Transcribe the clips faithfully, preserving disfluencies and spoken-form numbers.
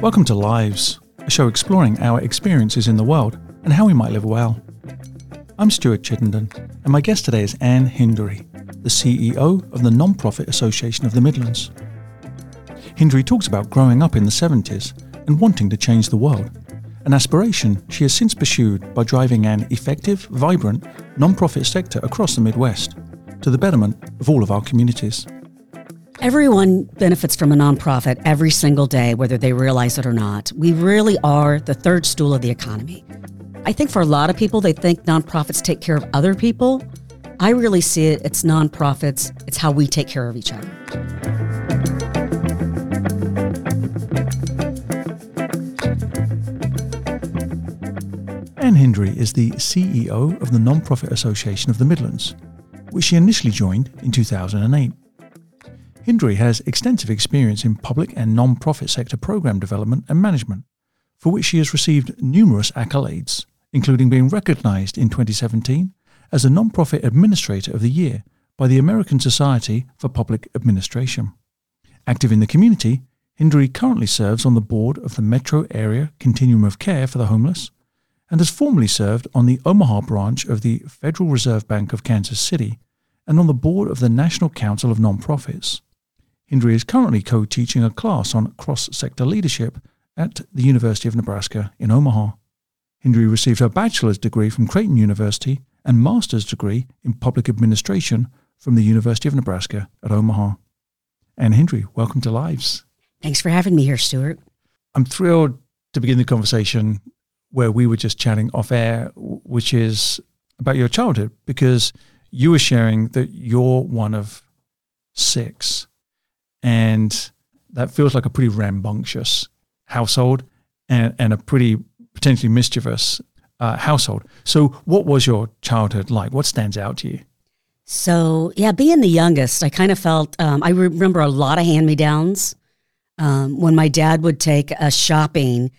Welcome to Lives, a show exploring our experiences in the world and how we might live well. I'm Stuart Chittenden, and my guest today is Anne Hindery, the C E O of the Nonprofit Association of the Midlands. Hindery talks about growing up in the seventies and wanting to change the world, an aspiration she has since pursued by driving an effective, vibrant, nonprofit sector across the Midwest, to the betterment of all of our communities. Everyone benefits from a nonprofit every single day, whether they realize it or not. We really are the third stool of the economy. I think for a lot of people, they think nonprofits take care of other people. I really see it, it's nonprofits, it's how we take care of each other. Anne Hindery is the C E O of the Nonprofit Association of the Midlands, which she initially joined in two thousand eight. Hindery has extensive experience in public and non-profit sector program development and management, for which she has received numerous accolades, including being recognized in twenty seventeen as a Nonprofit Administrator of the Year by the American Society for Public Administration. Active in the community, Hindery currently serves on the board of the Metro Area Continuum of Care for the Homeless and has formerly served on the Omaha branch of the Federal Reserve Bank of Kansas City and on the board of the National Council of Nonprofits. Hindery is currently co-teaching a class on cross-sector leadership at the University of Nebraska in Omaha. Hindery received her bachelor's degree from Creighton University and master's degree in public administration from the University of Nebraska at Omaha. Anne Hindery, welcome to Lives. Thanks for having me here, Stuart. I'm thrilled to begin the conversation where we were just chatting off air, which is about your childhood, because you were sharing that you're one of six. And that feels like a pretty rambunctious household and, and a pretty potentially mischievous uh, household. So what was your childhood like? What stands out to you? So, yeah, being the youngest, I kind of felt, um, I remember a lot of hand-me-downs. Um, when my dad would take us shopping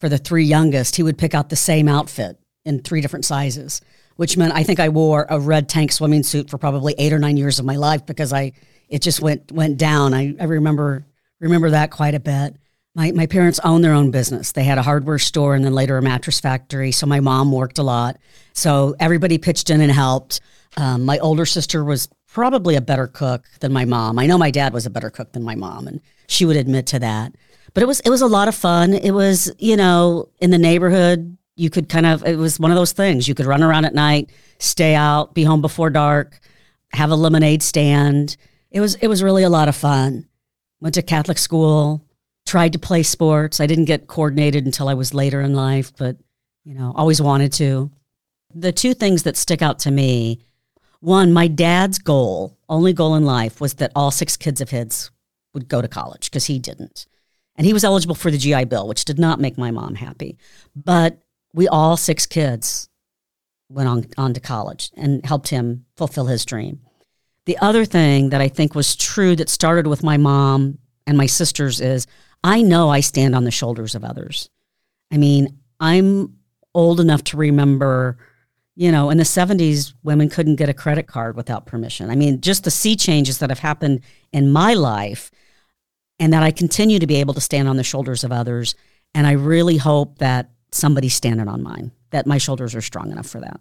for the three youngest, he would pick out the same outfit in three different sizes, which meant I think I wore a red tank swimming suit for probably eight or nine years of my life because I... It just went went down. I, I remember remember that quite a bit. My my parents owned their own business. They had a hardware store and then later a mattress factory. So my mom worked a lot. So everybody pitched in and helped. Um, my older sister was probably a better cook than my mom. I know my dad was a better cook than my mom, and she would admit to that. But it was it was a lot of fun. It was, you know, in the neighborhood, you could kind of, it was one of those things. You could run around at night, stay out, be home before dark, have a lemonade stand. It was it was really a lot of fun. Went to Catholic school, tried to play sports. I didn't get coordinated until I was later in life, but, you know, always wanted to. The two things that stick out to me, one, my dad's goal, only goal in life, was that all six kids of his would go to college because he didn't. And he was eligible for the G I Bill, which did not make my mom happy. But we all six kids went on, on to college and helped him fulfill his dream. The other thing that I think was true that started with my mom and my sisters is I know I stand on the shoulders of others. I mean, I'm old enough to remember, you know, in the seventies, women couldn't get a credit card without permission. I mean, just the sea changes that have happened in my life and that I continue to be able to stand on the shoulders of others. And I really hope that somebody's standing on mine, that my shoulders are strong enough for that.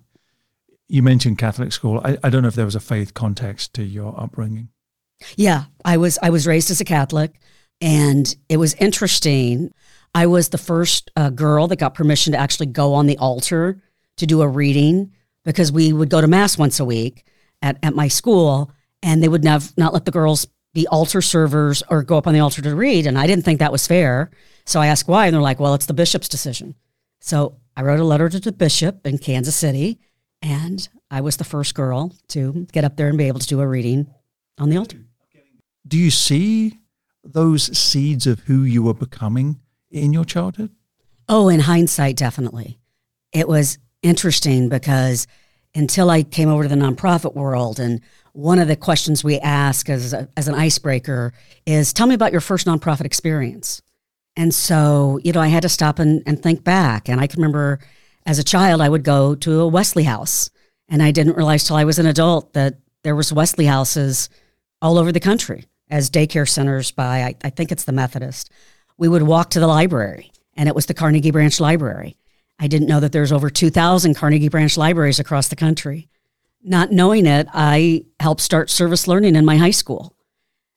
You mentioned Catholic school. I, I don't know if there was a faith context to your upbringing. Yeah, I was I was raised as a Catholic, and it was interesting. I was the first uh, girl that got permission to actually go on the altar to do a reading because we would go to Mass once a week at, at my school, and they would nev- not let the girls be altar servers or go up on the altar to read, and I didn't think that was fair. So I asked why, and they're like, well, it's the bishop's decision. So I wrote a letter to the bishop in Kansas City, and I was the first girl to get up there and be able to do a reading on the altar. Do you see those seeds of who you were becoming in your childhood? Oh, in hindsight, definitely. It was interesting because until I came over to the nonprofit world, and one of the questions we ask as, a, as an icebreaker is, tell me about your first nonprofit experience. And so, you know, I had to stop and, and think back. And I can remember as a child, I would go to a Wesley house. And I didn't realize till I was an adult that there was Wesley houses all over the country as daycare centers by, I, I think it's the Methodist. We would walk to the library, and it was the Carnegie Branch Library. I didn't know that there's over two thousand Carnegie Branch libraries across the country. Not knowing it, I helped start service learning in my high school.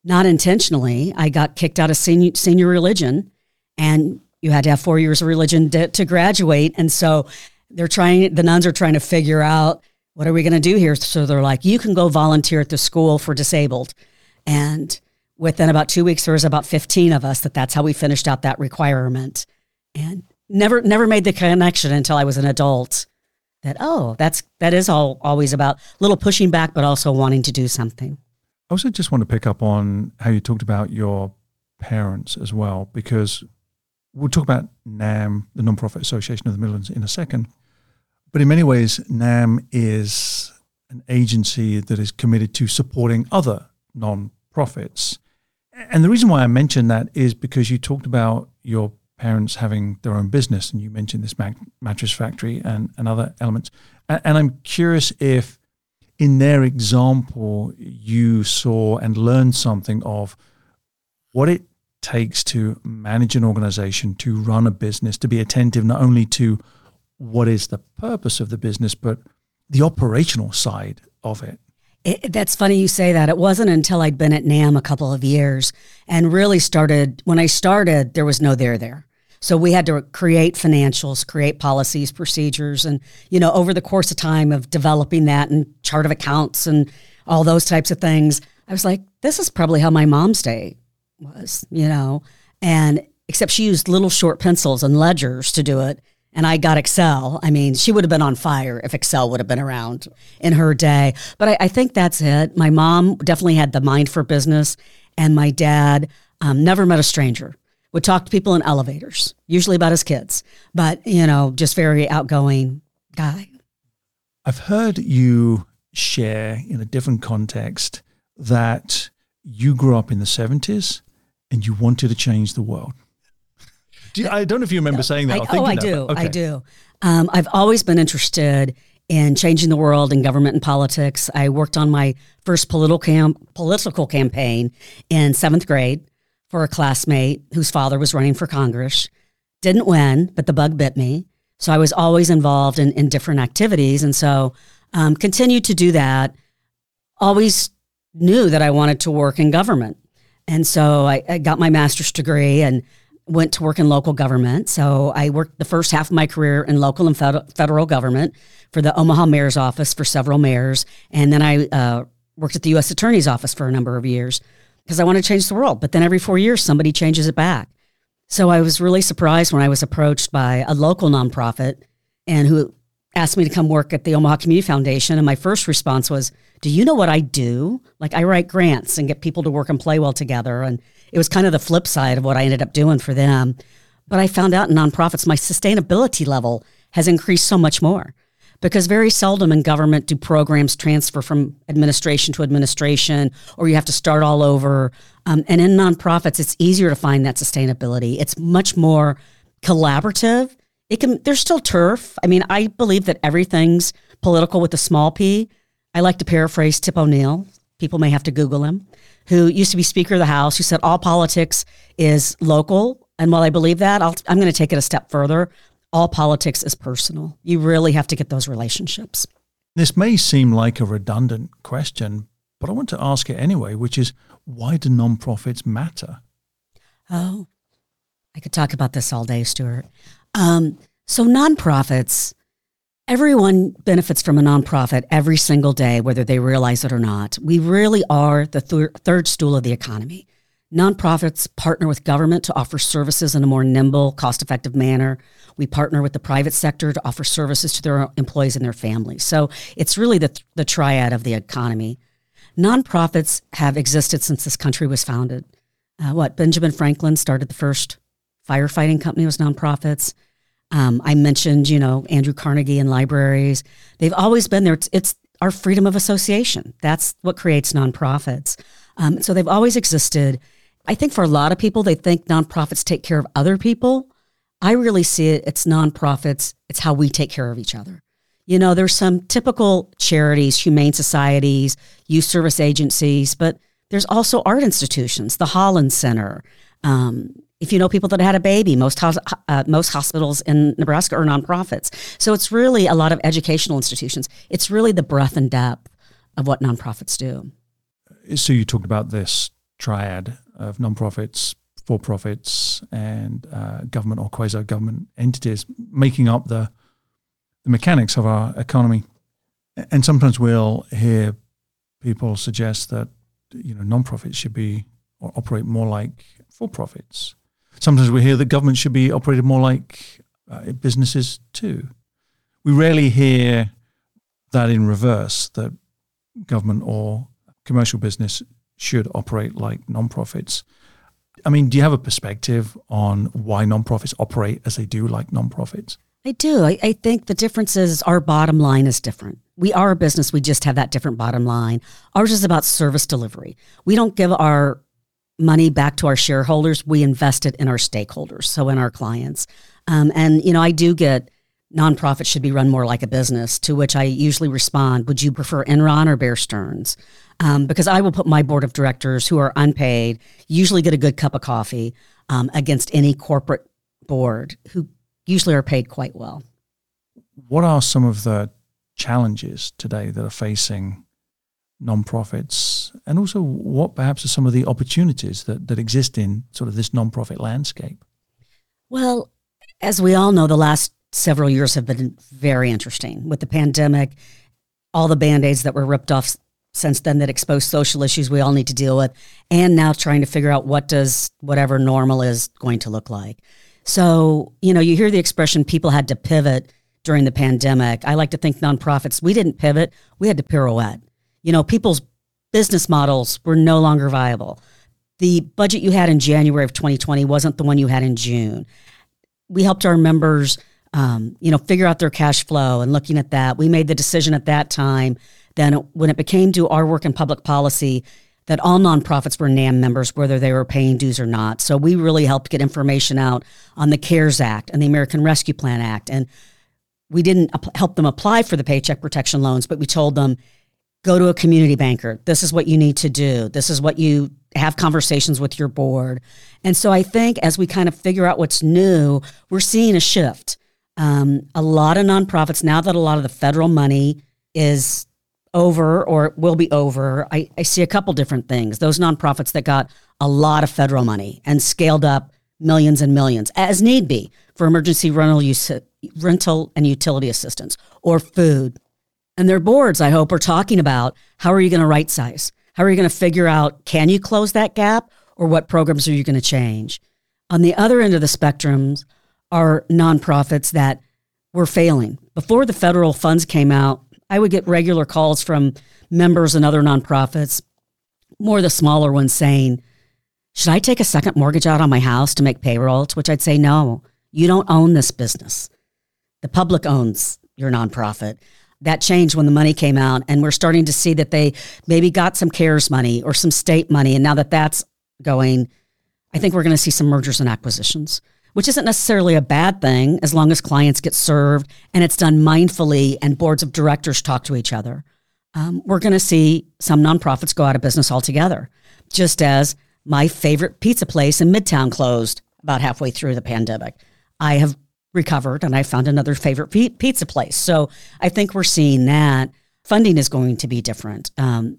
Not intentionally, I got kicked out of senior, senior religion, and you had to have four years of religion to, to graduate. And so they're trying, the nuns are trying to figure out, what are we going to do here? So they're like, you can go volunteer at the school for disabled. And within about two weeks, there was about fifteen of us that that's how we finished out that requirement. And never never made the connection until I was an adult that, oh, that's that is all always about little pushing back, but also wanting to do something. I also just want to pick up on how you talked about your parents as well, because we'll talk about NAM, the Nonprofit Association of the Midlands, in a second. But in many ways, NAM is an agency that is committed to supporting other nonprofits. And the reason why I mention that is because you talked about your parents having their own business, and you mentioned this mattress factory and, and other elements. And I'm curious if in their example, you saw and learned something of what it takes to manage an organization, to run a business, to be attentive not only to what is the purpose of the business, but the operational side of it. it. That's funny you say that. It wasn't until I'd been at NAM a couple of years and really started, when I started, there was no there there. So we had to create financials, create policies, procedures, and, you know, over the course of time of developing that and chart of accounts and all those types of things, I was like, this is probably how my mom's day was, you know, and except she used little short pencils and ledgers to do it. And I got Excel. I mean, she would have been on fire if Excel would have been around in her day. But I, I think that's it. My mom definitely had the mind for business. And my dad um, never met a stranger, would talk to people in elevators, usually about his kids. But, you know, just very outgoing guy. I've heard you share in a different context that you grew up in the seventies and you wanted to change the world. Do you, I don't know if you remember saying that. I, or oh, I do. That, okay. I do. Um, I've always been interested in changing the world in government and politics. I worked on my first political camp, political campaign in seventh grade for a classmate whose father was running for Congress. Didn't win, but the bug bit me. So I was always involved in, in different activities. And so um, continued to do that. Always knew that I wanted to work in government. And so I, I got my master's degree and went to work in local government. So I worked the first half of my career in local and federal government for the Omaha Mayor's Office for several mayors. And then I uh, worked at the U S Attorney's Office for a number of years because I wanted to change the world. But then every four years, somebody changes it back. So I was really surprised when I was approached by a local nonprofit and who asked me to come work at the Omaha Community Foundation. And my first response was, do you know what I do? Like, I write grants and get people to work and play well together. And it was kind of the flip side of what I ended up doing for them. But I found out in nonprofits, my sustainability level has increased so much more because very seldom in government do programs transfer from administration to administration, or you have to start all over. Um, and in nonprofits, it's easier to find that sustainability. It's much more collaborative. It can, there's still turf. I mean, I believe that everything's political with a small p. I like to paraphrase Tip O'Neill. People may have to Google him, who used to be Speaker of the House, who said all politics is local. And while I believe that, I'll, I'm going to take it a step further. All politics is personal. You really have to get those relationships. This may seem like a redundant question, but I want to ask it anyway, which is, why do nonprofits matter? Oh, I could talk about this all day, Stuart. Um, so nonprofits, everyone benefits from a nonprofit every single day, whether they realize it or not. We really are the th- third stool of the economy. Nonprofits partner with government to offer services in a more nimble, cost-effective manner. We partner with the private sector to offer services to their employees and their families. So it's really the, th- the triad of the economy. Nonprofits have existed since this country was founded. Uh, what, Benjamin Franklin started the first firefighting company was nonprofits. Um, I mentioned, you know, Andrew Carnegie and libraries. They've always been there. It's, it's our freedom of association. That's what creates nonprofits. Um, so they've always existed. I think for a lot of people, they think nonprofits take care of other people. I really see it, it's nonprofits, it's how we take care of each other. You know, there's some typical charities, humane societies, youth service agencies, but there's also art institutions, the Holland Center. Um, if you know people that had a baby, most ho- uh, most hospitals in Nebraska are nonprofits. So it's really a lot of educational institutions. It's really the breadth and depth of what nonprofits do. So you talked about this triad of nonprofits, for-profits, and uh, government or quasi-government entities making up the the mechanics of our economy. And sometimes we'll hear people suggest that, you know, nonprofits should be or operate more like for-profits. Sometimes we hear that government should be operated more like uh, businesses too. We rarely hear that in reverse, that government or commercial business should operate like nonprofits. I mean, do you have a perspective on why nonprofits operate as they do like nonprofits? I do. I, I think the difference is our bottom line is different. We are a business. We just have that different bottom line. Ours is about service delivery. We don't give our money back to our shareholders. We invest it in our stakeholders, so in our clients. Um, and, you know, I do get nonprofits should be run more like a business, to which I usually respond, would you prefer Enron or Bear Stearns? Um, because I will put my board of directors, who are unpaid, usually get a good cup of coffee, um, against any corporate board who usually are paid quite well. What are some of the challenges today that are facing nonprofits? And also, what perhaps are some of the opportunities that, that exist in sort of this nonprofit landscape? Well, as we all know, the last several years have been very interesting. With the pandemic, all the Band-Aids that were ripped off since then that exposed social issues we all need to deal with, and now trying to figure out what does whatever normal is going to look like. So, you know, you hear the expression people had to pivot during the pandemic. I like to think nonprofits, we didn't pivot, we had to pirouette. You know, people's business models were no longer viable. The budget you had in January of twenty twenty wasn't the one you had in June. We helped our members, um, you know, figure out their cash flow, and looking at that, we made the decision at that time, then when it became due our work in public policy, that all nonprofits were N A M members, whether they were paying dues or not. So we really helped get information out on the CARES Act and the American Rescue Plan Act. And we didn't help them apply for the paycheck protection loans, but we told them, go to a community banker. This is what you need to do. This is what you have conversations with your board. And so I think as we kind of figure out what's new, we're seeing a shift. Um, a lot of nonprofits, now that a lot of the federal money is over or will be over, I, I see a couple different things. Those nonprofits that got a lot of federal money and scaled up millions and millions as need be for emergency rental use, rental and utility assistance or food. And their boards, I hope, are talking about how are you going to right size? How are you going to figure out, can you close that gap, or what programs are you going to change? On the other end of the spectrum are nonprofits that were failing. Before the federal funds came out, I would get regular calls from members and other nonprofits, more the smaller ones, saying, should I take a second mortgage out on my house to make payroll? To which I'd say, no, you don't own this business. The public owns your nonprofit. That changed when the money came out, and we're starting to see that they maybe got some CARES money or some state money. And now that that's going, I think we're going to see some mergers and acquisitions, which isn't necessarily a bad thing as long as clients get served and it's done mindfully and boards of directors talk to each other. Um, we're going to see some nonprofits go out of business altogether, just as my favorite pizza place in Midtown closed about halfway through the pandemic. I have recovered and I found another favorite p- pizza place. So I think we're seeing that funding is going to be different. Um,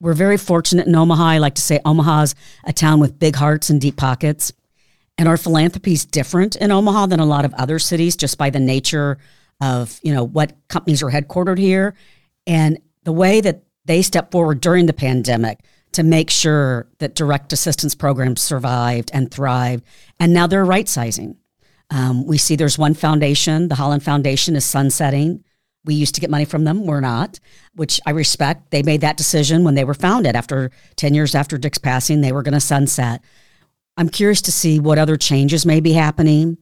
we're very fortunate in Omaha. I like to say Omaha's a town with big hearts and deep pockets. And our philanthropy is different in Omaha than a lot of other cities, just by the nature of, you know, what companies are headquartered here and the way that they stepped forward during the pandemic to make sure that direct assistance programs survived and thrived. And now they're right sizing. Um, we see there's one foundation, the Holland Foundation, is sunsetting. We used to get money from them. We're not, which I respect. They made that decision when they were founded. After ten years after Dick's passing, they were going to sunset. I'm curious to see what other changes may be happening.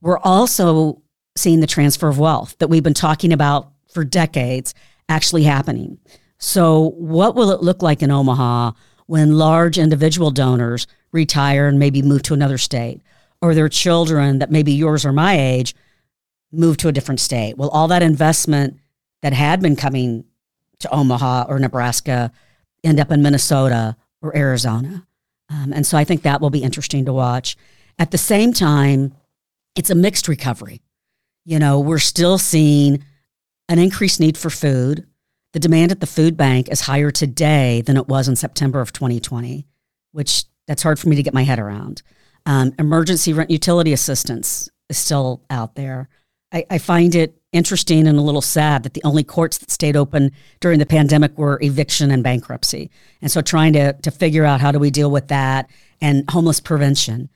We're also seeing the transfer of wealth that we've been talking about for decades actually happening. So what will it look like in Omaha when large individual donors retire and maybe move to another state? or their children that maybe yours or my age move to a different state. Well, all that investment that had been coming to Omaha or Nebraska end up in Minnesota or Arizona. Um, and so I think that will be interesting to watch. At the same time, it's a mixed recovery. You know, we're still seeing an increased need for food. The demand at the food bank is higher today than it was in September of twenty twenty, which that's hard for me to get my head around. Um, emergency rent utility assistance is still out there. I, I find it interesting and a little sad that the only courts that stayed open during the pandemic were eviction and bankruptcy. And so trying to to figure out how do we deal with that and homeless prevention.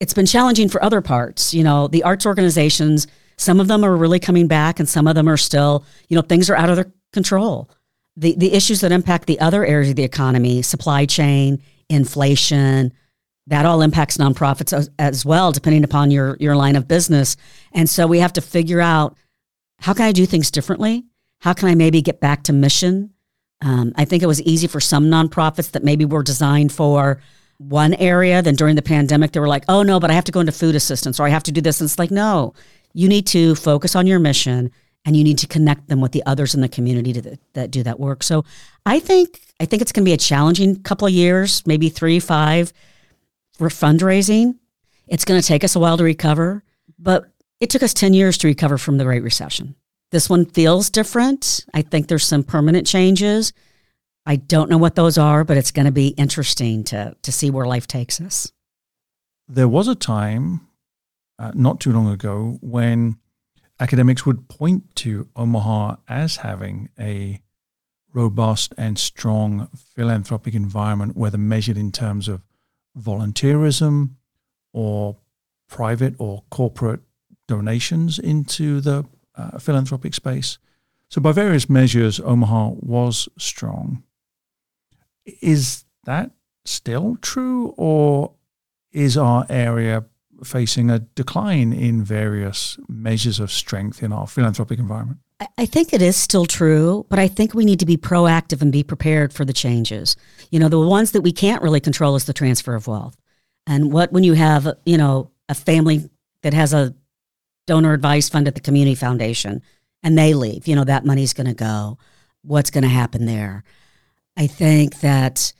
It's been challenging for other parts. You know, the arts organizations, some of them are really coming back and some of them are still, you know, things are out of their control. The the issues that impact the other areas of the economy, supply chain, inflation, that all impacts nonprofits as, as well, depending upon your your line of business. And so we have to figure out, how can I do things differently? How can I maybe get back to mission? Um, I think it was easy for some nonprofits that maybe were designed for one area. Then during the pandemic, they were like, oh, no, but I have to go into food assistance or I have to do this. And it's like, no, you need to focus on your mission and you need to connect them with the others in the community to the, that do that work. So I think I think it's going to be a challenging couple of years, maybe three, five, for fundraising. It's going to take us a while to recover, but it took us ten years to recover from the Great Recession. This one feels different. I think there's some permanent changes. I don't know what those are, but it's going to be interesting to to see where life takes us. There was a time uh, not too long ago when academics would point to Omaha as having a robust and strong philanthropic environment, whether measured in terms of volunteerism or private or corporate donations into the uh, philanthropic space. So by various measures, Omaha was strong. Is that still true, or is our area facing a decline in various measures of strength in our philanthropic environment? I think it is still true, but I think we need to be proactive and be prepared for the changes. You know, the ones that we can't really control is the transfer of wealth. And what when you have, you know, a family that has a donor advised fund at the community foundation and they leave, you know, that money's going to go. What's going to happen there? I think that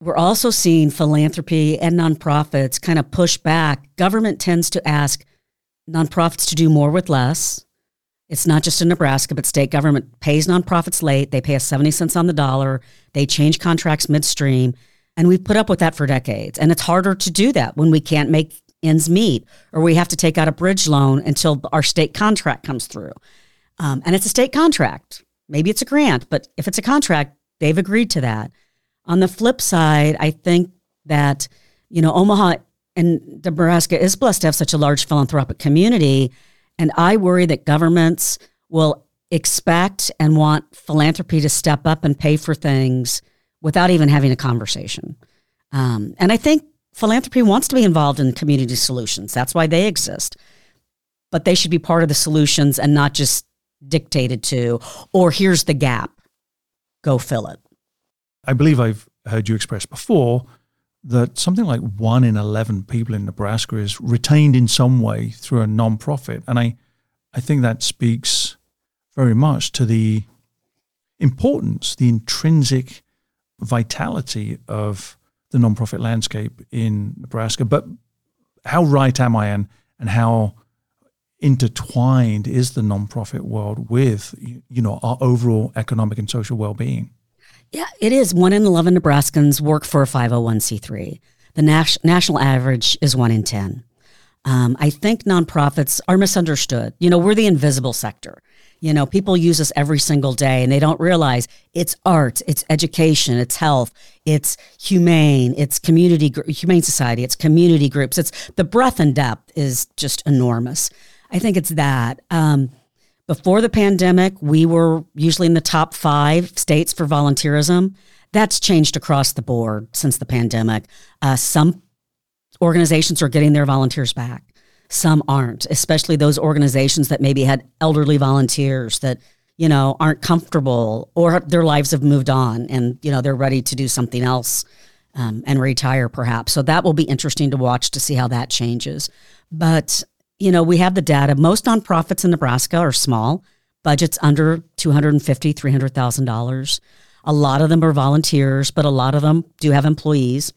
we're also seeing philanthropy and nonprofits kind of push back. Government tends to ask nonprofits to do more with less. It's not just in Nebraska, but state government pays nonprofits late. They pay us seventy cents on the dollar. They change contracts midstream. And we've put up with that for decades. And it's harder to do that when we can't make ends meet or we have to take out a bridge loan until our state contract comes through. Um, and it's a state contract. Maybe it's a grant, but if it's a contract, they've agreed to that. On the flip side, I think that, you know, Omaha and Nebraska is blessed to have such a large philanthropic community. And I worry that governments will expect and want philanthropy to step up and pay for things without even having a conversation. Um, and I think philanthropy wants to be involved in community solutions. That's why they exist. But they should be part of the solutions and not just dictated to, or here's the gap, go fill it. I believe I've heard you express before that something like one in eleven people in Nebraska is retained in some way through a nonprofit. And I, I think that speaks very much to the importance, the intrinsic vitality of the nonprofit landscape in Nebraska. But how right am I, and and how intertwined is the nonprofit world with, you know, our overall economic and social well-being? Yeah, it is. one in eleven Nebraskans work for a five oh one c three. The nas- national average is one in ten. Um, I think nonprofits are misunderstood. You know, we're the invisible sector. You know, people use us every single day and they don't realize it's arts, it's education, it's health, it's humane, it's community, gr- humane society, it's community groups. It's the breadth and depth is just enormous. I think it's that. Um, Before the pandemic, we were usually in the top five states for volunteerism. That's changed across the board since the pandemic. Uh, some organizations are getting their volunteers back. Some aren't, especially those organizations that maybe had elderly volunteers that, you know, aren't comfortable or their lives have moved on and, you know, they're ready to do something else um, and retire perhaps. So that will be interesting to watch to see how that changes. But, you know, we have the data. Most nonprofits in Nebraska are small, budgets under two hundred fifty thousand dollars, three hundred thousand dollars. A lot of them are volunteers, but a lot of them do have employees.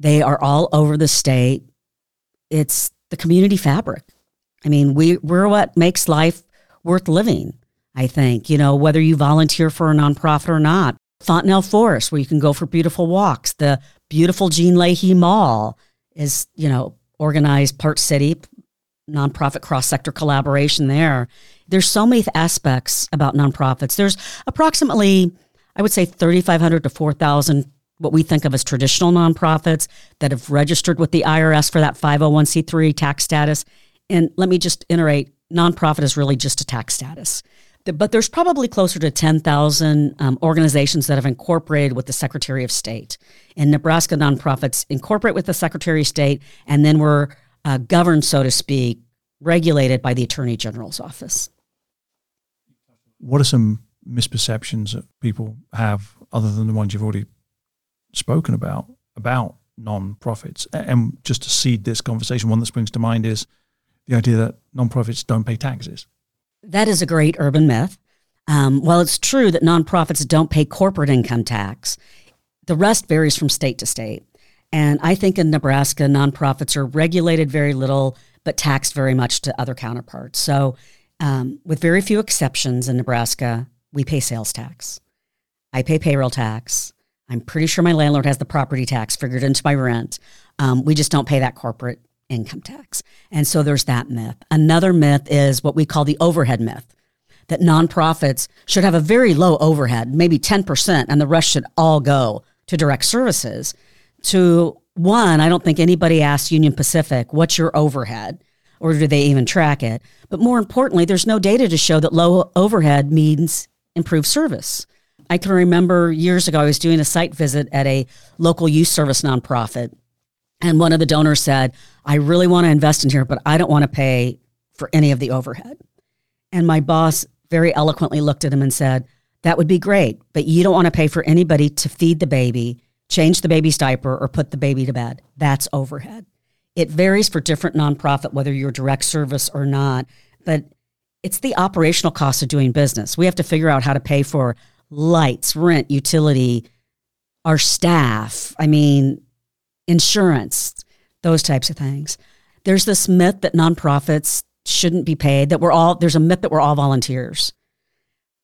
They are all over the state. It's the community fabric. I mean, we, we're what makes life worth living, I think. You know, whether you volunteer for a nonprofit or not. Fontenelle Forest, where you can go for beautiful walks. The beautiful Jean Leahy Mall is, you know, organized part city, nonprofit cross-sector collaboration there. There's so many aspects about nonprofits. There's approximately, I would say, thirty-five hundred to four thousand what we think of as traditional nonprofits that have registered with the I R S for that five oh one c three tax status. And let me just iterate, nonprofit is really just a tax status. But there's probably closer to ten thousand um, organizations that have incorporated with the Secretary of State. And Nebraska nonprofits incorporate with the Secretary of State, and then we're uh, governed, so to speak, regulated by the Attorney General's office. What are some misperceptions that people have, other than the ones you've already spoken about, about nonprofits? And just to seed this conversation, one that springs to mind is the idea that nonprofits don't pay taxes. That is a great urban myth. Um, while it's true that nonprofits don't pay corporate income tax, the rest varies from state to state. And I think in Nebraska, nonprofits are regulated very little, but taxed very much to other counterparts. So um, with very few exceptions in Nebraska, we pay sales tax. I pay payroll tax. I'm pretty sure my landlord has the property tax figured into my rent. Um, we just don't pay that corporate income tax. And so there's that myth. Another myth is what we call the overhead myth, that nonprofits should have a very low overhead, maybe ten percent, and the rest should all go to direct services. To one, I don't think anybody asks Union Pacific, what's your overhead? Or do they even track it? But more importantly, there's no data to show that low overhead means improved service. I can remember years ago, I was doing a site visit at a local youth service nonprofit. And one of the donors said, I really want to invest in here, but I don't want to pay for any of the overhead. And my boss very eloquently looked at him and said, that would be great, but you don't want to pay for anybody to feed the baby, change the baby's diaper, or put the baby to bed. That's overhead. It varies for different nonprofit, whether you're direct service or not, but it's the operational cost of doing business. We have to figure out how to pay for lights, rent, utility, our staff. I mean, insurance, those types of things. There's this myth that nonprofits shouldn't be paid, that we're all, there's a myth that we're all volunteers,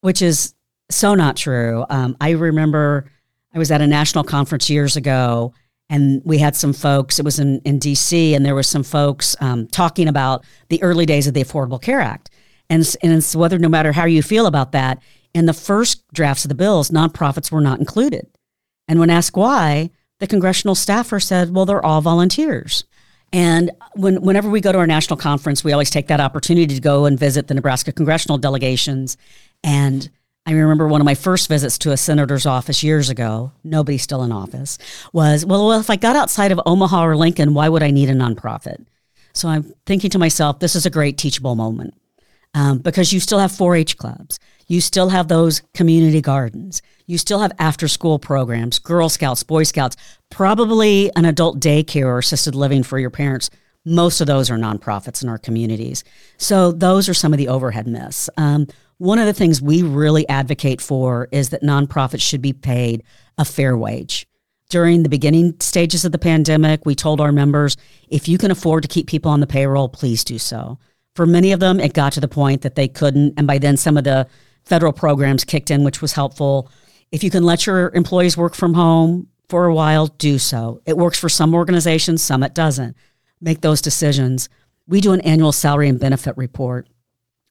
which is so not true. Um, I remember I was at a national conference years ago, and we had some folks, it was in, in D C, and there were some folks um, talking about the early days of the Affordable Care Act. And, and it's whether, no matter how you feel about that, in the first drafts of the bills, nonprofits were not included. And when asked why, the congressional staffer said, well, they're all volunteers. And when, whenever we go to our national conference, we always take that opportunity to go and visit the Nebraska congressional delegations. And I remember one of my first visits to a senator's office years ago, nobody still in office, was, well, well, if I got outside of Omaha or Lincoln, why would I need a nonprofit? So I'm thinking to myself, this is a great teachable moment. Um, because you still have four H clubs. You still have those community gardens. You still have after-school programs, Girl Scouts, Boy Scouts, probably an adult daycare or assisted living for your parents. Most of those are nonprofits in our communities. So those are some of the overhead myths. Um, one of the things we really advocate for is that nonprofits should be paid a fair wage. During the beginning stages of the pandemic, we told our members, if you can afford to keep people on the payroll, please do so. For many of them, it got to the point that they couldn't, and by then some of the federal programs kicked in, which was helpful. If you can let your employees work from home for a while, do so. It works for some organizations, some it doesn't. Make those decisions. We do an annual salary and benefit report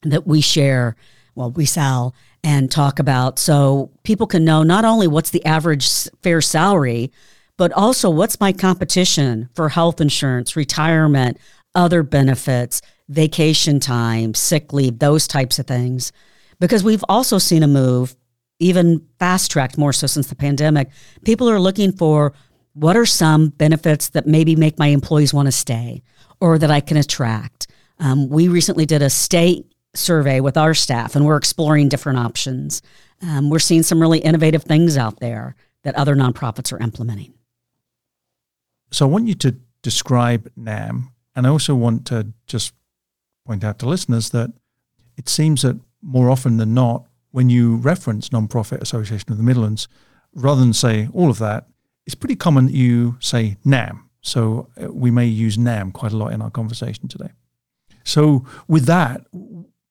that we share, well, we sell and talk about, so people can know not only what's the average fair salary, but also what's my competition for health insurance, retirement, other benefits, vacation time, sick leave, those types of things. Because we've also seen a move, even fast-tracked more so since the pandemic, people are looking for what are some benefits that maybe make my employees want to stay or that I can attract. Um, we recently did a state survey with our staff, and we're exploring different options. Um, we're seeing some really innovative things out there that other nonprofits are implementing. So I want you to describe NAM, and I also want to just point out to listeners that it seems that more often than not, when you reference Nonprofit Association of the Midlands, rather than say all of that, it's pretty common that you say NAM. So we may use NAM quite a lot in our conversation today. So with that,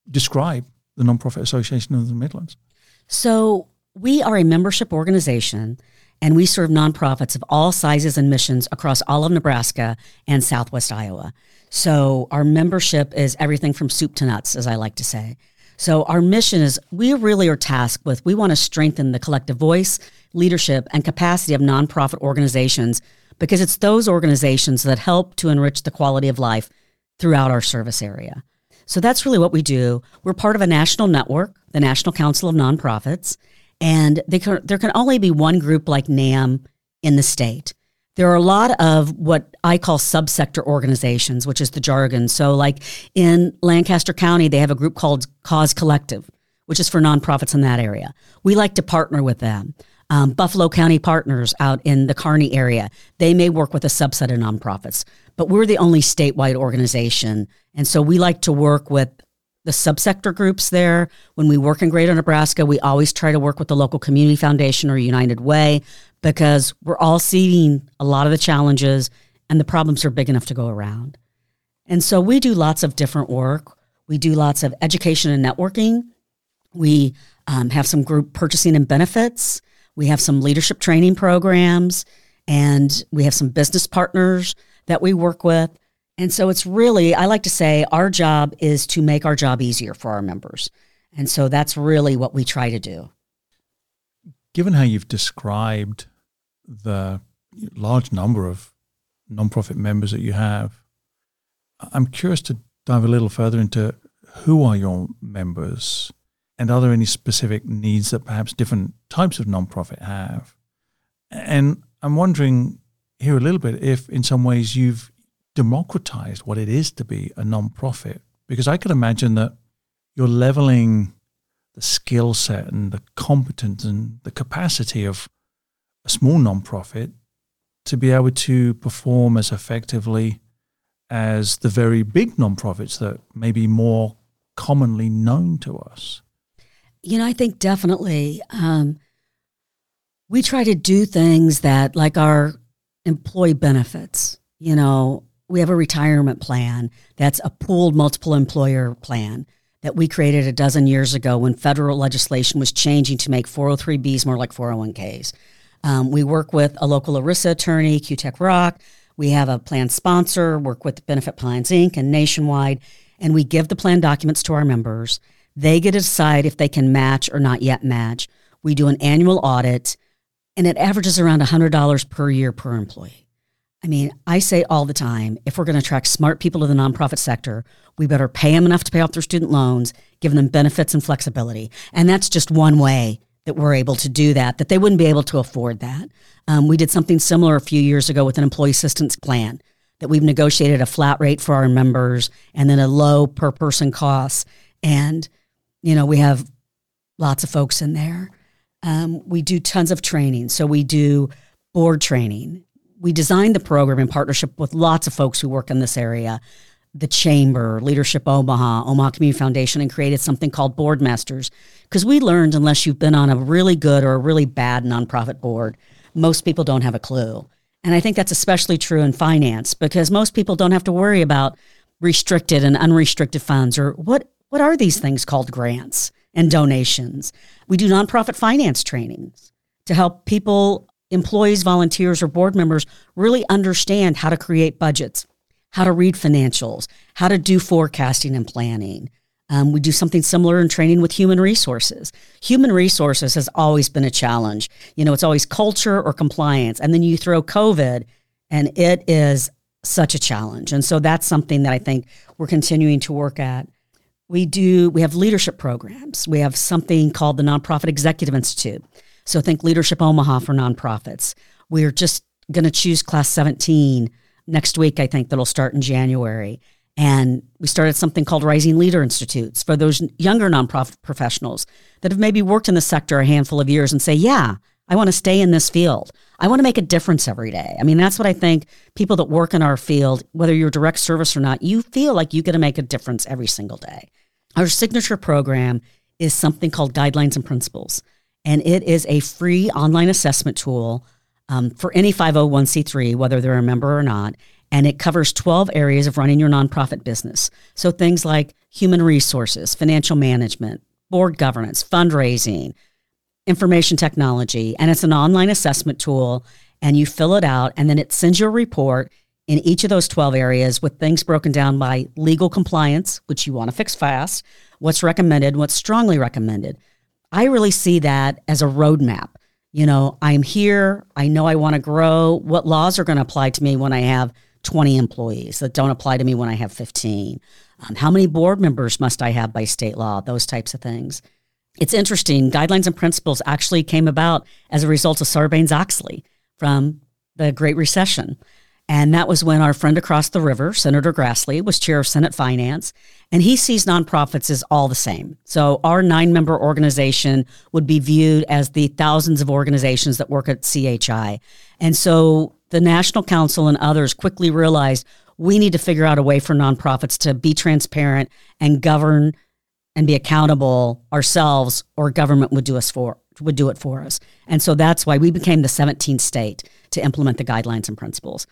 describe the Nonprofit Association of the Midlands. So we are a membership organization, and we serve nonprofits of all sizes and missions across all of Nebraska and Southwest Iowa. So our membership is everything from soup to nuts, as I like to say. So our mission is, we really are tasked with, we want to strengthen the collective voice, leadership, and capacity of nonprofit organizations, because it's those organizations that help to enrich the quality of life throughout our service area. So that's really what we do. We're part of a national network, the National Council of Nonprofits, and they can, there can only be one group like NAM in the state. There are a lot of what I call subsector organizations, which is the jargon. So like in Lancaster County, they have a group called Cause Collective, which is for nonprofits in that area. We like to partner with them. Um, Buffalo County Partners out in the Kearney area, they may work with a subset of nonprofits, but we're the only statewide organization. And so we like to work with the subsector groups there. When we work in Greater Nebraska, we always try to work with the local community foundation or United Way, because we're all seeing a lot of the challenges and the problems are big enough to go around. And so we do lots of different work. We do lots of education and networking. We um, have some group purchasing and benefits. We have some leadership training programs, and we have some business partners that we work with. And so it's really, I like to say, our job is to make our job easier for our members. And so that's really what we try to do. Given how you've described the large number of nonprofit members that you have, I'm curious to dive a little further into who are your members, and are there any specific needs that perhaps different types of nonprofit have? And I'm wondering here a little bit if in some ways you've democratized what it is to be a nonprofit, because I could imagine that you're leveling the skill set and the competence and the capacity of a small nonprofit to be able to perform as effectively as the very big nonprofits that may be more commonly known to us. You know, I think definitely um, we try to do things that, like our employee benefits, you know, we have a retirement plan that's a pooled multiple employer plan that we created a dozen years ago when federal legislation was changing to make four oh three B's more like four oh one K's. Um, we work with a local ERISA attorney, Q Tech Rock. We have a plan sponsor, work with Benefit Plans Incorporated and Nationwide, and we give the plan documents to our members. They get to decide if they can match or not yet match. We do an annual audit, and it averages around one hundred dollars per year per employee. I mean, I say all the time, if we're going to attract smart people to the nonprofit sector, we better pay them enough to pay off their student loans, give them benefits and flexibility. And that's just one way that we're able to do that, that they wouldn't be able to afford that. Um, we did something similar a few years ago with an employee assistance plan that we've negotiated a flat rate for our members and then a low per person cost. And, you know, we have lots of folks in there. Um, we do tons of training. So we do board training. We designed the program in partnership with lots of folks who work in this area, the Chamber, Leadership Omaha, Omaha Community Foundation, and created something called Boardmasters. Because we learned, unless you've been on a really good or a really bad nonprofit board, most people don't have a clue. And I think that's especially true in finance, because most people don't have to worry about restricted and unrestricted funds, or what, what are these things called, grants and donations. We do nonprofit finance trainings to help people, employees, volunteers, or board members really understand how to create budgets, how to read financials, how to do forecasting and planning. Um, we do something similar in training with human resources. Human resources has always been a challenge. You know, it's always culture or compliance. And then you throw COVID, and it is such a challenge. And so that's something that I think we're continuing to work at. We do, we have leadership programs. We have something called the Nonprofit Executive Institute. So think Leadership Omaha for nonprofits. We're just going to choose Class seventeen next week, I think, that'll start in January. And we started something called Rising Leader Institutes for those younger nonprofit professionals that have maybe worked in the sector a handful of years and say, yeah, I want to stay in this field. I want to make a difference every day. I mean, that's what I think people that work in our field, whether you're direct service or not, you feel like you get to make a difference every single day. Our signature program is something called Guidelines and Principles, and it is a free online assessment tool um, for any five oh one c three, whether they're a member or not, and it covers twelve areas of running your nonprofit business. So things like human resources, financial management, board governance, fundraising, information technology, and it's an online assessment tool, and you fill it out, and then it sends you a report in each of those twelve areas with things broken down by legal compliance, which you want to fix fast, what's recommended, what's strongly recommended. I really see that as a roadmap. You know, I'm here, I know I want to grow, what laws are going to apply to me when I have twenty employees that don't apply to me when I have fifteen? Um, how many board members must I have by state law? Those types of things. It's interesting. Guidelines and Principles actually came about as a result of Sarbanes-Oxley from the Great Recession. And that was when our friend across the river, Senator Grassley, was chair of Senate Finance, and he sees nonprofits as all the same. So our nine-member organization would be viewed as the thousands of organizations that work at C H I. And so the National Council and others quickly realized we need to figure out a way for nonprofits to be transparent and govern and be accountable ourselves, or government would do us for would do it for us. And so that's why we became the seventeenth state to implement the Guidelines and Principles.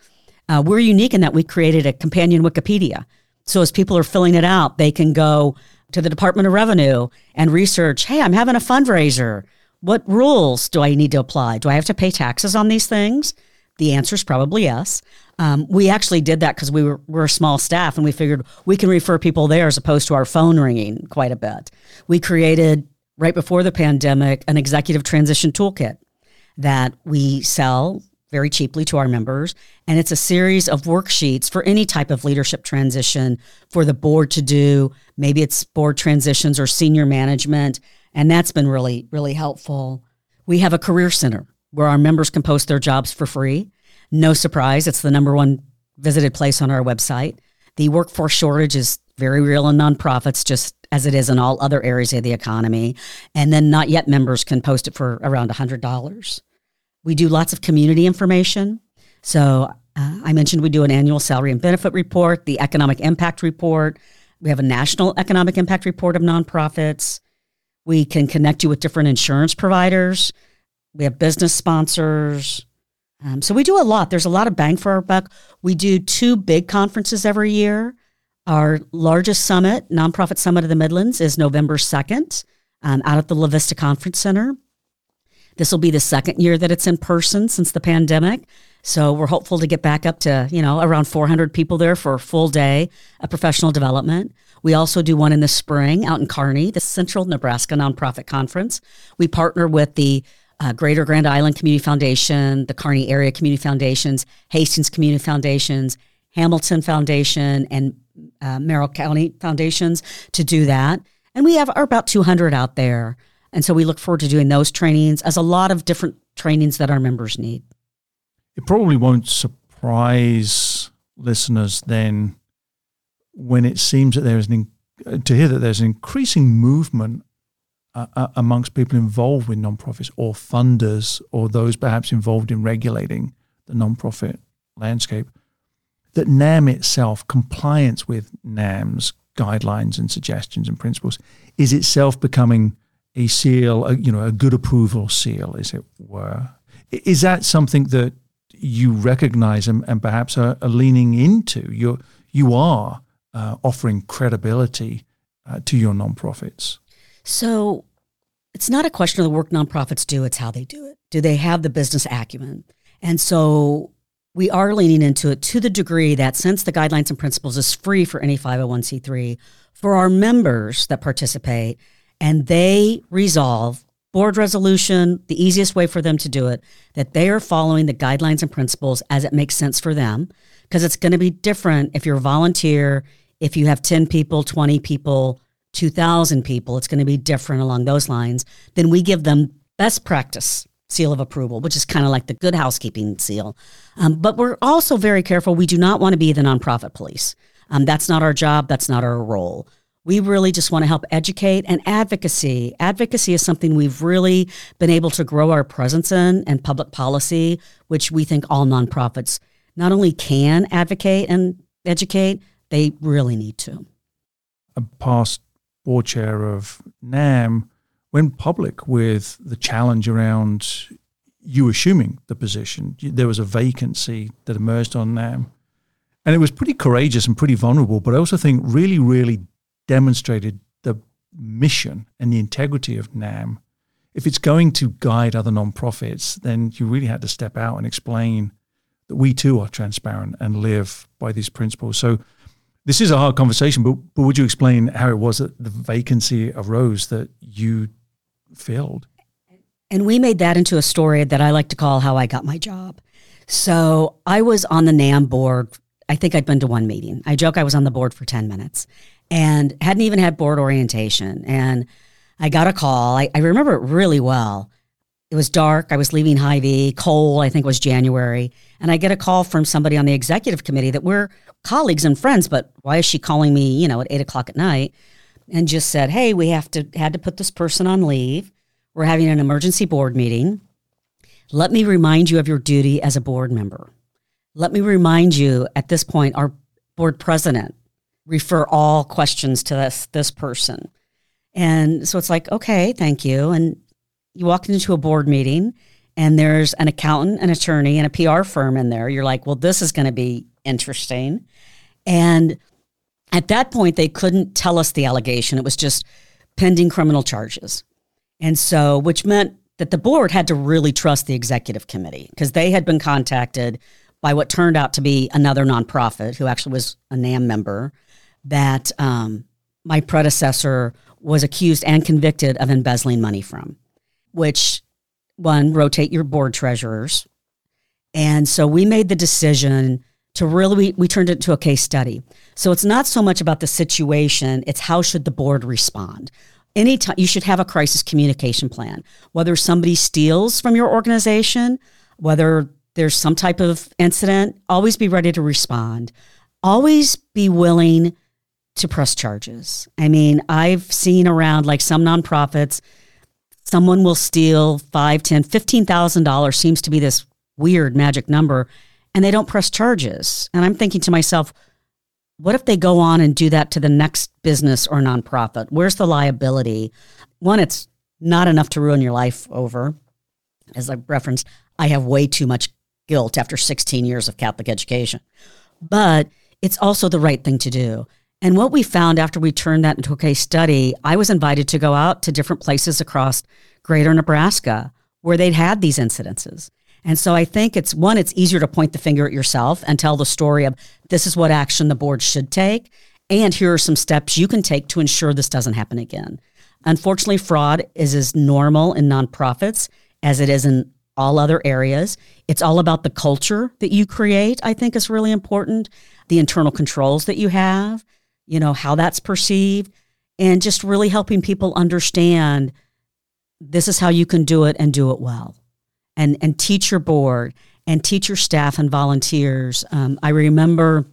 Uh, we're unique in that we created a companion Wikipedia. So as people are filling it out, they can go to the Department of Revenue and research, hey, I'm having a fundraiser. What rules do I need to apply? Do I have to pay taxes on these things? The answer is probably yes. Um, we actually did that because we were, we're a small staff, and we figured we can refer people there as opposed to our phone ringing quite a bit. We created, right before the pandemic, an executive transition toolkit that we sell very cheaply to our members. And it's a series of worksheets for any type of leadership transition for the board to do. Maybe it's board transitions or senior management. And that's been really, really helpful. We have a career center where our members can post their jobs for free. No surprise, it's the number one visited place on our website. The workforce shortage is very real in nonprofits, just as it is in all other areas of the economy. And then not yet members can post it for around one hundred dollars. We do lots of community information. So uh, I mentioned we do an annual salary and benefit report, the economic impact report. We have a national economic impact report of nonprofits. We can connect you with different insurance providers. We have business sponsors. Um, so we do a lot. There's a lot of bang for our buck. We do two big conferences every year. Our largest summit, Nonprofit Summit of the Midlands, is November second um, out at the La Vista Conference Center. This will be the second year that it's in person since the pandemic. So we're hopeful to get back up to, you know, around four hundred people there for a full day of professional development. We also do one in the spring out in Kearney, the Central Nebraska Nonprofit Conference. We partner with the Uh, Greater Grand Island Community Foundation, the Kearney Area Community Foundations, Hastings Community Foundations, Hamilton Foundation, and uh, Merrill County Foundations to do that. And we have are about two hundred out there. And so we look forward to doing those trainings, as a lot of different trainings that our members need. It probably won't surprise listeners then when it seems that there is an in- to hear that there's an increasing movement Uh, amongst people involved with nonprofits or funders or those perhaps involved in regulating the nonprofit landscape, that NAM itself, compliance with NAM's guidelines and suggestions and principles, is itself becoming a seal, a, you know, a good approval seal, as it were. Is that something that you recognize and, and perhaps are, are leaning into? You're, you are uh, offering credibility uh, to your nonprofits. So it's not a question of the work nonprofits do, it's how they do it. Do they have the business acumen? And so we are leaning into it to the degree that, since the Guidelines and Principles is free for any five oh one c three, for our members that participate and they resolve board resolution, the easiest way for them to do it, that they are following the Guidelines and Principles as it makes sense for them, because it's going to be different if you're a volunteer, if you have ten people, twenty people, two thousand people. It's going to be different along those lines. Then we give them best practice seal of approval, which is kind of like the good housekeeping seal. Um, but we're also very careful. We do not want to be the nonprofit police. Um, that's not our job. That's not our role. We really just want to help educate and advocacy. Advocacy is something we've really been able to grow our presence in, and public policy, which we think all nonprofits not only can advocate and educate, they really need to. A past board chair of NAM went public with the challenge around you assuming the position. There was a vacancy that emerged on NAM. And it was pretty courageous and pretty vulnerable, but I also think really, really demonstrated the mission and the integrity of NAM. If it's going to guide other nonprofits, then you really had to step out and explain that we too are transparent and live by these principles. So this is a hard conversation, but, but would you explain how it was that the vacancy arose that you filled? And we made that into a story that I like to call How I Got My Job. So I was on the NAM board. I think I'd been to one meeting. I joke I was on the board for ten minutes and hadn't even had board orientation. And I got a call. I, I remember it really well. It was dark. I was leaving Hy-Vee, cold. I think it was January. And I get a call from somebody on the executive committee that we're colleagues and friends, but why is she calling me, you know, at eight o'clock at night? And just said, hey, we have to had to put this person on leave. We're having an emergency board meeting. Let me remind you of your duty as a board member. Let me remind you, at this point, our board president, refer all questions to this this person. And so it's like, okay, thank you. And you walk into a board meeting, and there's an accountant, an attorney, and a P R firm in there. You're like, well, this is going to be interesting. And at that point, they couldn't tell us the allegation. It was just pending criminal charges. And so, which meant that the board had to really trust the executive committee because they had been contacted by what turned out to be another nonprofit who actually was a NAM member that um, my predecessor was accused and convicted of embezzling money from, which, one, rotate your board treasurers. And so we made the decision to really, we, we turned it into a case study. So it's not so much about the situation, it's how should the board respond. Anytime you should have a crisis communication plan, whether somebody steals from your organization, whether there's some type of incident, always be ready to respond. Always be willing to press charges. I mean, I've seen around like some nonprofits, someone will steal five, ten, fifteen thousand dollars seems to be this weird magic number, and they don't press charges. And I'm thinking to myself, what if they go on and do that to the next business or nonprofit? Where's the liability? One, it's not enough to ruin your life over. As I've referenced, I have way too much guilt after sixteen years of Catholic education. But it's also the right thing to do. And what we found after we turned that into a case study, I was invited to go out to different places across greater Nebraska where they'd had these incidences. And so I think it's, one, it's easier to point the finger at yourself and tell the story of this is what action the board should take, and here are some steps you can take to ensure this doesn't happen again. Unfortunately, fraud is as normal in nonprofits as it is in all other areas. It's all about the culture that you create, I think is really important, the internal controls that you have, you know, how that's perceived, and just really helping people understand this is how you can do it and do it well. And and teach your board and teach your staff and volunteers. Um, I remember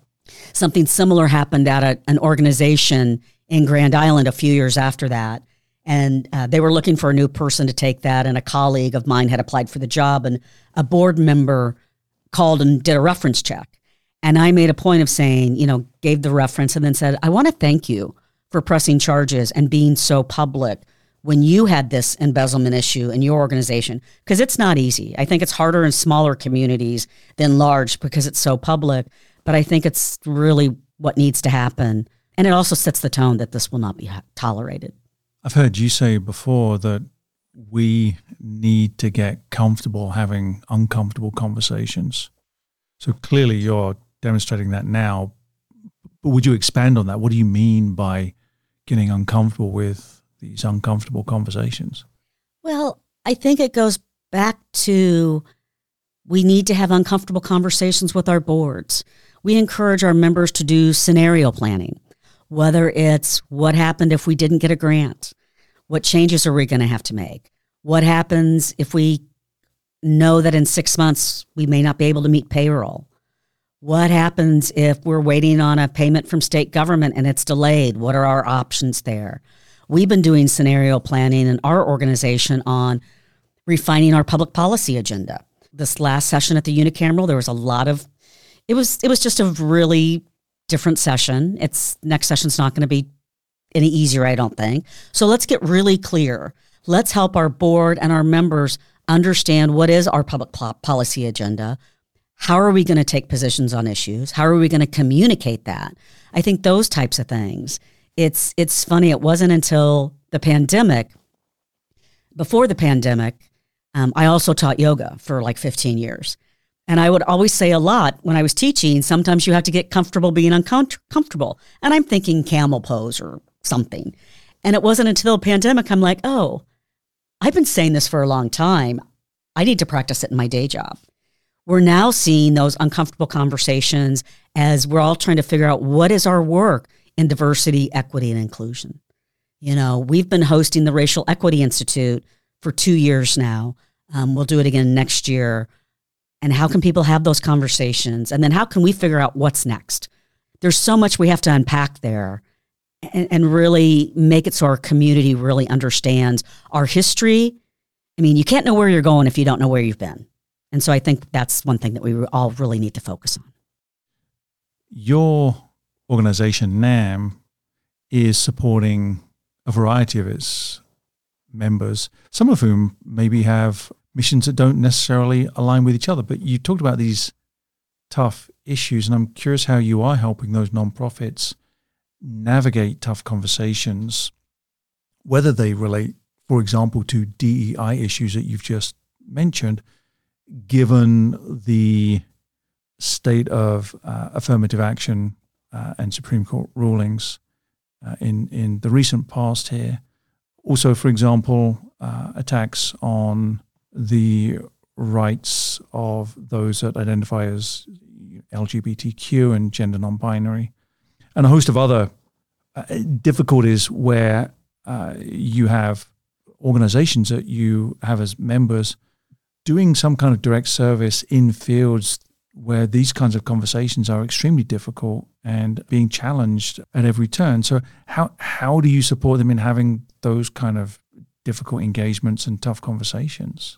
something similar happened at a, an organization in Grand Island a few years after that. And uh, they were looking for a new person to take that. And a colleague of mine had applied for the job. And a board member called and did a reference check. And I made a point of saying, you know, gave the reference and then said, I want to thank you for pressing charges and being so public when you had this embezzlement issue in your organization, because it's not easy. I think it's harder in smaller communities than large because it's so public, but I think it's really what needs to happen. And it also sets the tone that this will not be tolerated. I've heard you say before that we need to get comfortable having uncomfortable conversations. So clearly you're demonstrating that now, but would you expand on that? What do you mean by getting uncomfortable with these uncomfortable conversations? Well, I think it goes back to we need to have uncomfortable conversations with our boards. We encourage our members to do scenario planning, whether it's what happened if we didn't get a grant, what changes are we going to have to make, what happens if we know that in six months we may not be able to meet payroll, what happens if we're waiting on a payment from state government and it's delayed? What are our options there? We've been doing scenario planning in our organization on refining our public policy agenda. This last session at the unicameral, there was a lot of, it was it was just a really different session. It's next session's not going to be any easier, I don't think. So let's get really clear. Let's help our board and our members understand what is our public po- policy agenda. How are we going to take positions on issues? How are we going to communicate that? I think those types of things. It's it's funny. It wasn't until the pandemic, before the pandemic, um, I also taught yoga for like fifteen years. And I would always say a lot when I was teaching, sometimes you have to get comfortable being uncomfortable. And I'm thinking camel pose or something. And it wasn't until the pandemic, I'm like, oh, I've been saying this for a long time. I need to practice it in my day job. We're now seeing those uncomfortable conversations as we're all trying to figure out what is our work in diversity, equity, and inclusion. You know, we've been hosting the Racial Equity Institute for two years now. Um, we'll do it again next year. And how can people have those conversations? And then how can we figure out what's next? There's so much we have to unpack there and, and really make it so our community really understands our history. I mean, you can't know where you're going if you don't know where you've been. And so I think that's one thing that we all really need to focus on. Your organization, NAM, is supporting a variety of its members, some of whom maybe have missions that don't necessarily align with each other. But you talked about these tough issues, and I'm curious how you are helping those nonprofits navigate tough conversations, whether they relate, for example, to D E I issues that you've just mentioned, given the state of uh, affirmative action uh, and Supreme Court rulings uh, in, in the recent past here. Also, for example, uh, attacks on the rights of those that identify as L G B T Q and gender non-binary, and a host of other uh, difficulties where uh, you have organizations that you have as members doing some kind of direct service in fields where these kinds of conversations are extremely difficult and being challenged at every turn. So how how do you support them in having those kind of difficult engagements and tough conversations?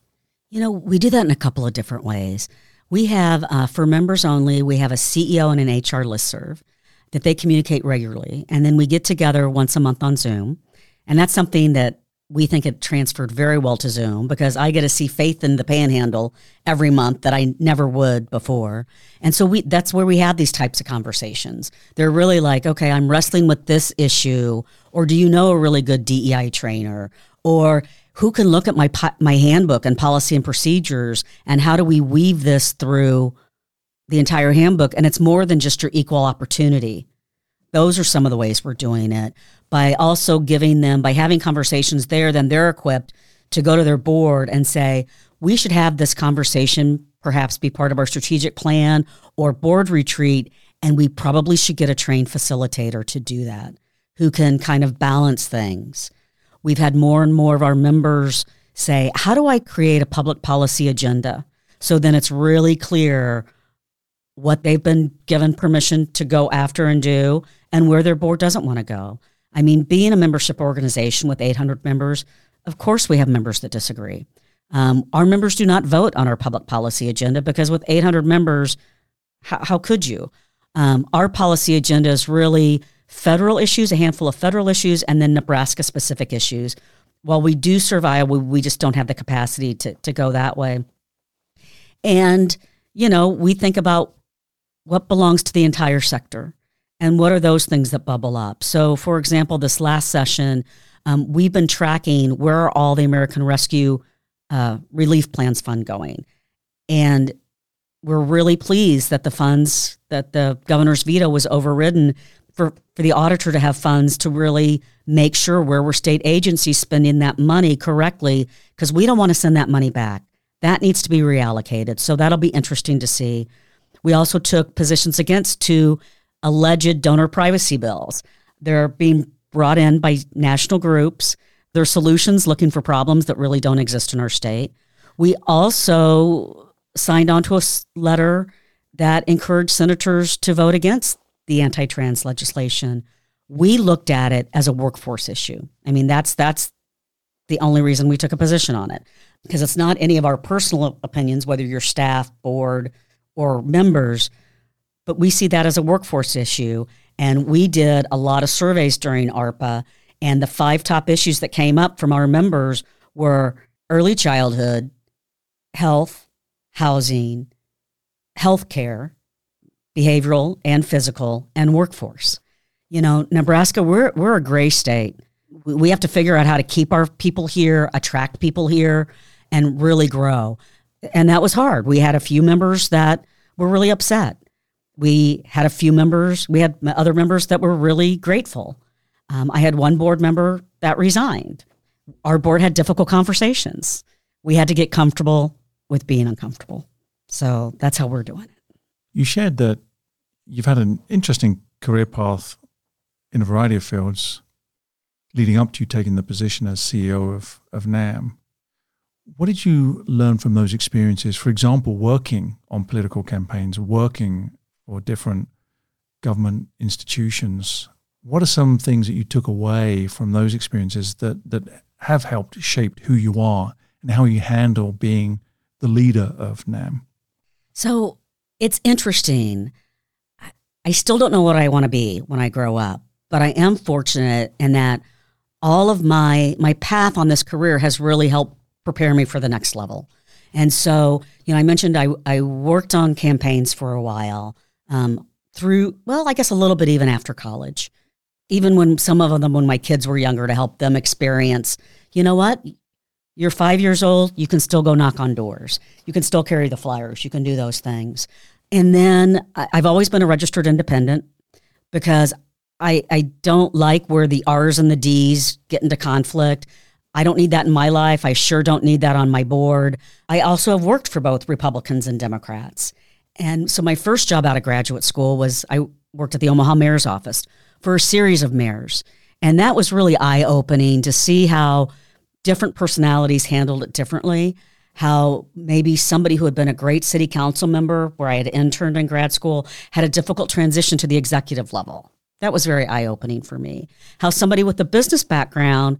You know, we do that in a couple of different ways. We have, uh, for members only, we have a C E O and an H R listserv that they communicate regularly. And then we get together once a month on Zoom. And that's something that we think it transferred very well to Zoom because I get to see Faith in the Panhandle every month that I never would before. And so we that's where we have these types of conversations. They're really like, okay, I'm wrestling with this issue, or do you know a really good D E I trainer? Or who can look at my my handbook and policy and procedures, and how do we weave this through the entire handbook? And it's more than just your equal opportunity. Those are some of the ways we're doing it, by also giving them, by having conversations there, then they're equipped to go to their board and say, we should have this conversation, perhaps be part of our strategic plan or board retreat, and we probably should get a trained facilitator to do that, who can kind of balance things. We've had more and more of our members say, how do I create a public policy agenda? So then it's really clear what they've been given permission to go after and do, and where their board doesn't want to go. I mean, being a membership organization with eight hundred members, of course we have members that disagree. Um, our members do not vote on our public policy agenda because with eight hundred members, how, how could you? Um, our policy agenda is really federal issues, a handful of federal issues, and then Nebraska-specific issues. While we do serve Iowa, we just don't have the capacity to, to go that way. And, you know, we think about what belongs to the entire sector, and what are those things that bubble up. So, for example, this last session, um, we've been tracking where are all the American Rescue uh, Relief Plans Fund going. And we're really pleased that the funds, that the governor's veto was overridden for, for the auditor to have funds to really make sure where we're state agencies spending that money correctly, because we don't want to send that money back. That needs to be reallocated. So that'll be interesting to see. We also took positions against two alleged donor privacy bills. They're being brought in by national groups. They're solutions looking for problems that really don't exist in our state. We also signed on to a letter that encouraged senators to vote against the anti-trans legislation. We looked at it as a workforce issue. I mean, that's that's the only reason we took a position on it, because it's not any of our personal opinions, whether you're staff, board, or members, but we see that as a workforce issue. And we did a lot of surveys during ARPA, and the five top issues that came up from our members were early childhood, health, housing, healthcare, behavioral and physical, and workforce. You know, Nebraska, we're we're a gray state. We have to figure out how to keep our people here, attract people here, and really grow. And that was hard. We had a few members that were really upset. We had a few members, we had other members that were really grateful. Um, I had one board member that resigned. Our board had difficult conversations. We had to get comfortable with being uncomfortable. So that's how we're doing it. You shared that you've had an interesting career path in a variety of fields leading up to you taking the position as C E O of, of NAM. What did you learn from those experiences? For example, working on political campaigns, working for different government institutions. What are some things that you took away from those experiences that, that have helped shape who you are and how you handle being the leader of NAM? So it's interesting. I still don't know what I want to be when I grow up, but I am fortunate in that all of my, my path on this career has really helped prepare me for the next level. And so, you know, I mentioned I, I worked on campaigns for a while um, through, well, I guess a little bit even after college, even when some of them, when my kids were younger, to help them experience, you know what, you're five years old, you can still go knock on doors. You can still carry the flyers. You can do those things. And then I, I've always been a registered independent because I, I don't like where the R's and the D's get into conflict. I don't need that in my life. I sure don't need that on my board. I also have worked for both Republicans and Democrats. And so my first job out of graduate school was I worked at the Omaha Mayor's Office for a series of mayors. And that was really eye-opening to see how different personalities handled it differently, how maybe somebody who had been a great city council member where I had interned in grad school had a difficult transition to the executive level. That was very eye-opening for me. How somebody with a business background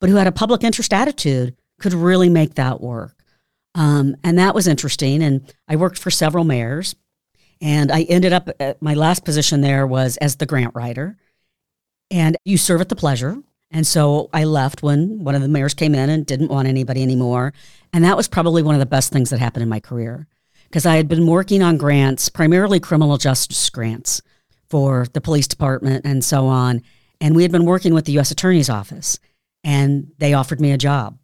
but who had a public interest attitude could really make that work. Um, and that was interesting. And I worked for several mayors, and I ended up at my last position there was as the grant writer, and you serve at the pleasure. And so I left when one of the mayors came in and didn't want anybody anymore. And that was probably one of the best things that happened in my career because I had been working on grants, primarily criminal justice grants for the police department and so on. And we had been working with the U S Attorney's Office. And they offered me a job.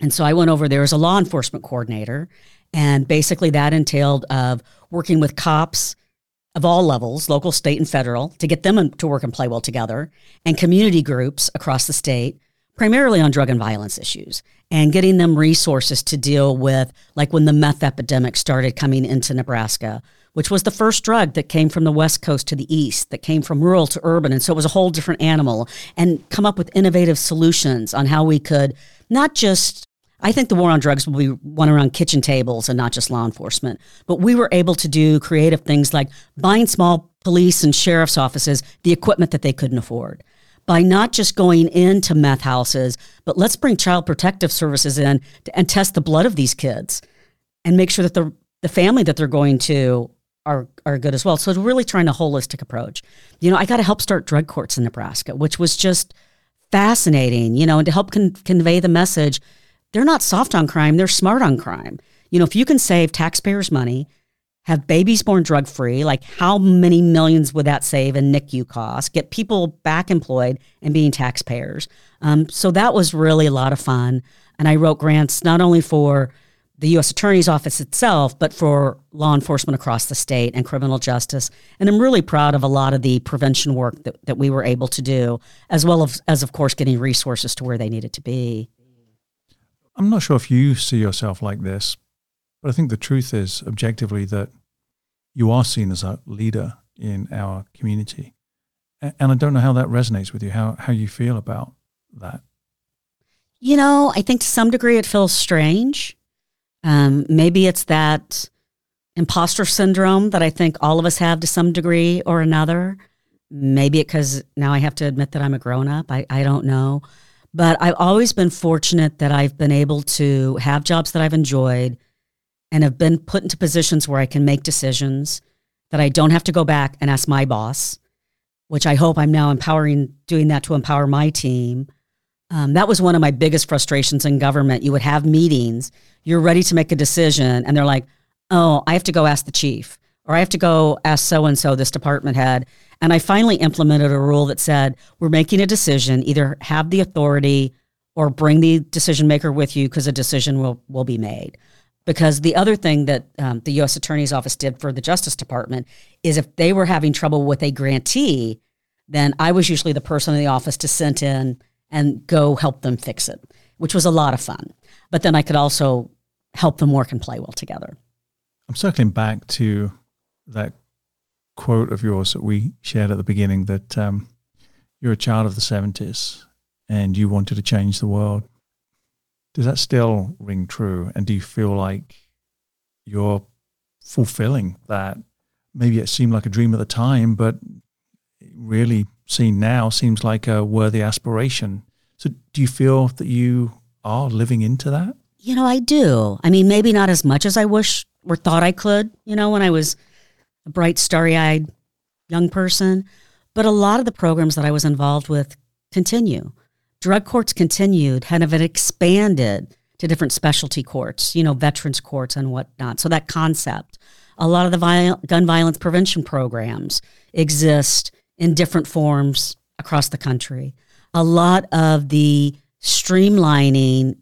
And so I went over there as a law enforcement coordinator. And basically that entailed of working with cops of all levels, local, state, and federal, to get them to work and play well together, and community groups across the state, primarily on drug and violence issues, and getting them resources to deal with, like when the meth epidemic started coming into Nebraska, which was the first drug that came from the West Coast to the East, that came from rural to urban. And so it was a whole different animal, and come up with innovative solutions on how we could not just, I think the war on drugs will be one around kitchen tables and not just law enforcement, but we were able to do creative things like buying small police and sheriff's offices the equipment that they couldn't afford. By not just going into meth houses, but let's bring child protective services in to, and test the blood of these kids and make sure that the the family that they're going to are are good as well. So it's really trying a holistic approach. You know, I got to help start drug courts in Nebraska, which was just fascinating, you know, and to help con- convey the message, they're not soft on crime, they're smart on crime. You know, if you can save taxpayers money, have babies born drug-free, like how many millions would that save in NICU costs, get people back employed and being taxpayers. Um, so that was really a lot of fun. And I wrote grants not only for the U S Attorney's Office itself, but for law enforcement across the state and criminal justice. And I'm really proud of a lot of the prevention work that, that we were able to do, as well as, as, of course, getting resources to where they needed to be. I'm not sure if you see yourself like this, but I think the truth is, objectively, that you are seen as a leader in our community. And I don't know how that resonates with you, how, how you feel about that. You know, I think to some degree it feels strange. Um, maybe it's that imposter syndrome that I think all of us have to some degree or another. Maybe because now I have to admit that I'm a grown-up. I, I don't know. But I've always been fortunate that I've been able to have jobs that I've enjoyed and have been put into positions where I can make decisions that I don't have to go back and ask my boss, which I hope I'm now empowering, doing that to empower my team. Um, that was one of my biggest frustrations in government. You would have meetings, you're ready to make a decision, and they're like, oh, I have to go ask the chief, or I have to go ask so-and-so, this department head. And I finally implemented a rule that said, we're making a decision, either have the authority or bring the decision maker with you because a decision will, will be made. Because the other thing that um, the U S Attorney's Office did for the Justice Department is if they were having trouble with a grantee, then I was usually the person in the office to send in and go help them fix it, which was a lot of fun. But then I could also help them work and play well together. I'm circling back to that quote of yours that we shared at the beginning that um, you're a child of the seventies and you wanted to change the world. Does that still ring true? And do you feel like you're fulfilling that? Maybe it seemed like a dream at the time, but really seen now seems like a worthy aspiration. So do you feel that you are living into that? You know, I do. I mean, maybe not as much as I wish or thought I could, you know, when I was a bright, starry-eyed young person. But a lot of the programs that I was involved with continue. Drug courts continued, kind of it expanded to different specialty courts, you know, veterans courts and whatnot. So that concept, a lot of the viol- gun violence prevention programs exist in different forms across the country. A lot of the streamlining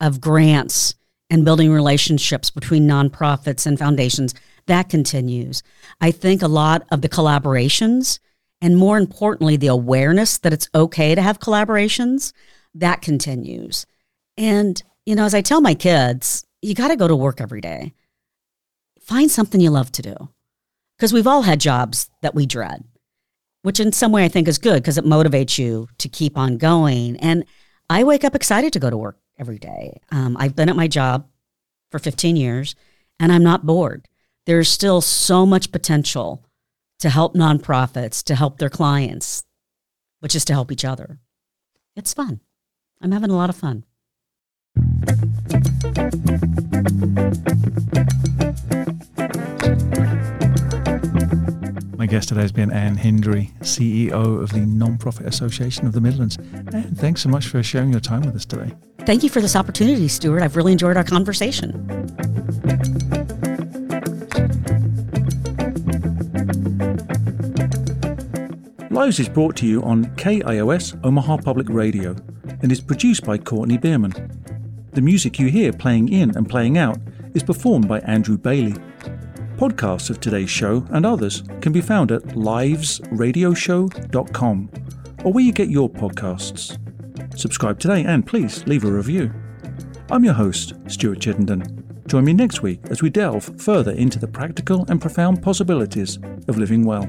of grants and building relationships between nonprofits and foundations, that continues. I think a lot of the collaborations, and more importantly, the awareness that it's okay to have collaborations, that continues. And, you know, as I tell my kids, you got to go to work every day. Find something you love to do. Because we've all had jobs that we dread, which in some way I think is good because it motivates you to keep on going. And I wake up excited to go to work every day. Um, I've been at my job for fifteen years and I'm not bored. There's still so much potential to help nonprofits, to help their clients, which is to help each other. It's fun. I'm having a lot of fun. My guest today has been Anne Hindery, C E O of the Nonprofit Association of the Midlands. Anne, thanks so much for sharing your time with us today. Thank you for this opportunity, Stuart. I've really enjoyed our conversation. Lives is brought to you on K I O S Omaha Public Radio and is produced by Courtney Bierman. The music you hear playing in and playing out is performed by Andrew Bailey. Podcasts of today's show and others can be found at lives radio show dot com or where you get your podcasts. Subscribe today and please leave a review. I'm your host, Stuart Chittenden. Join me next week as we delve further into the practical and profound possibilities of living well.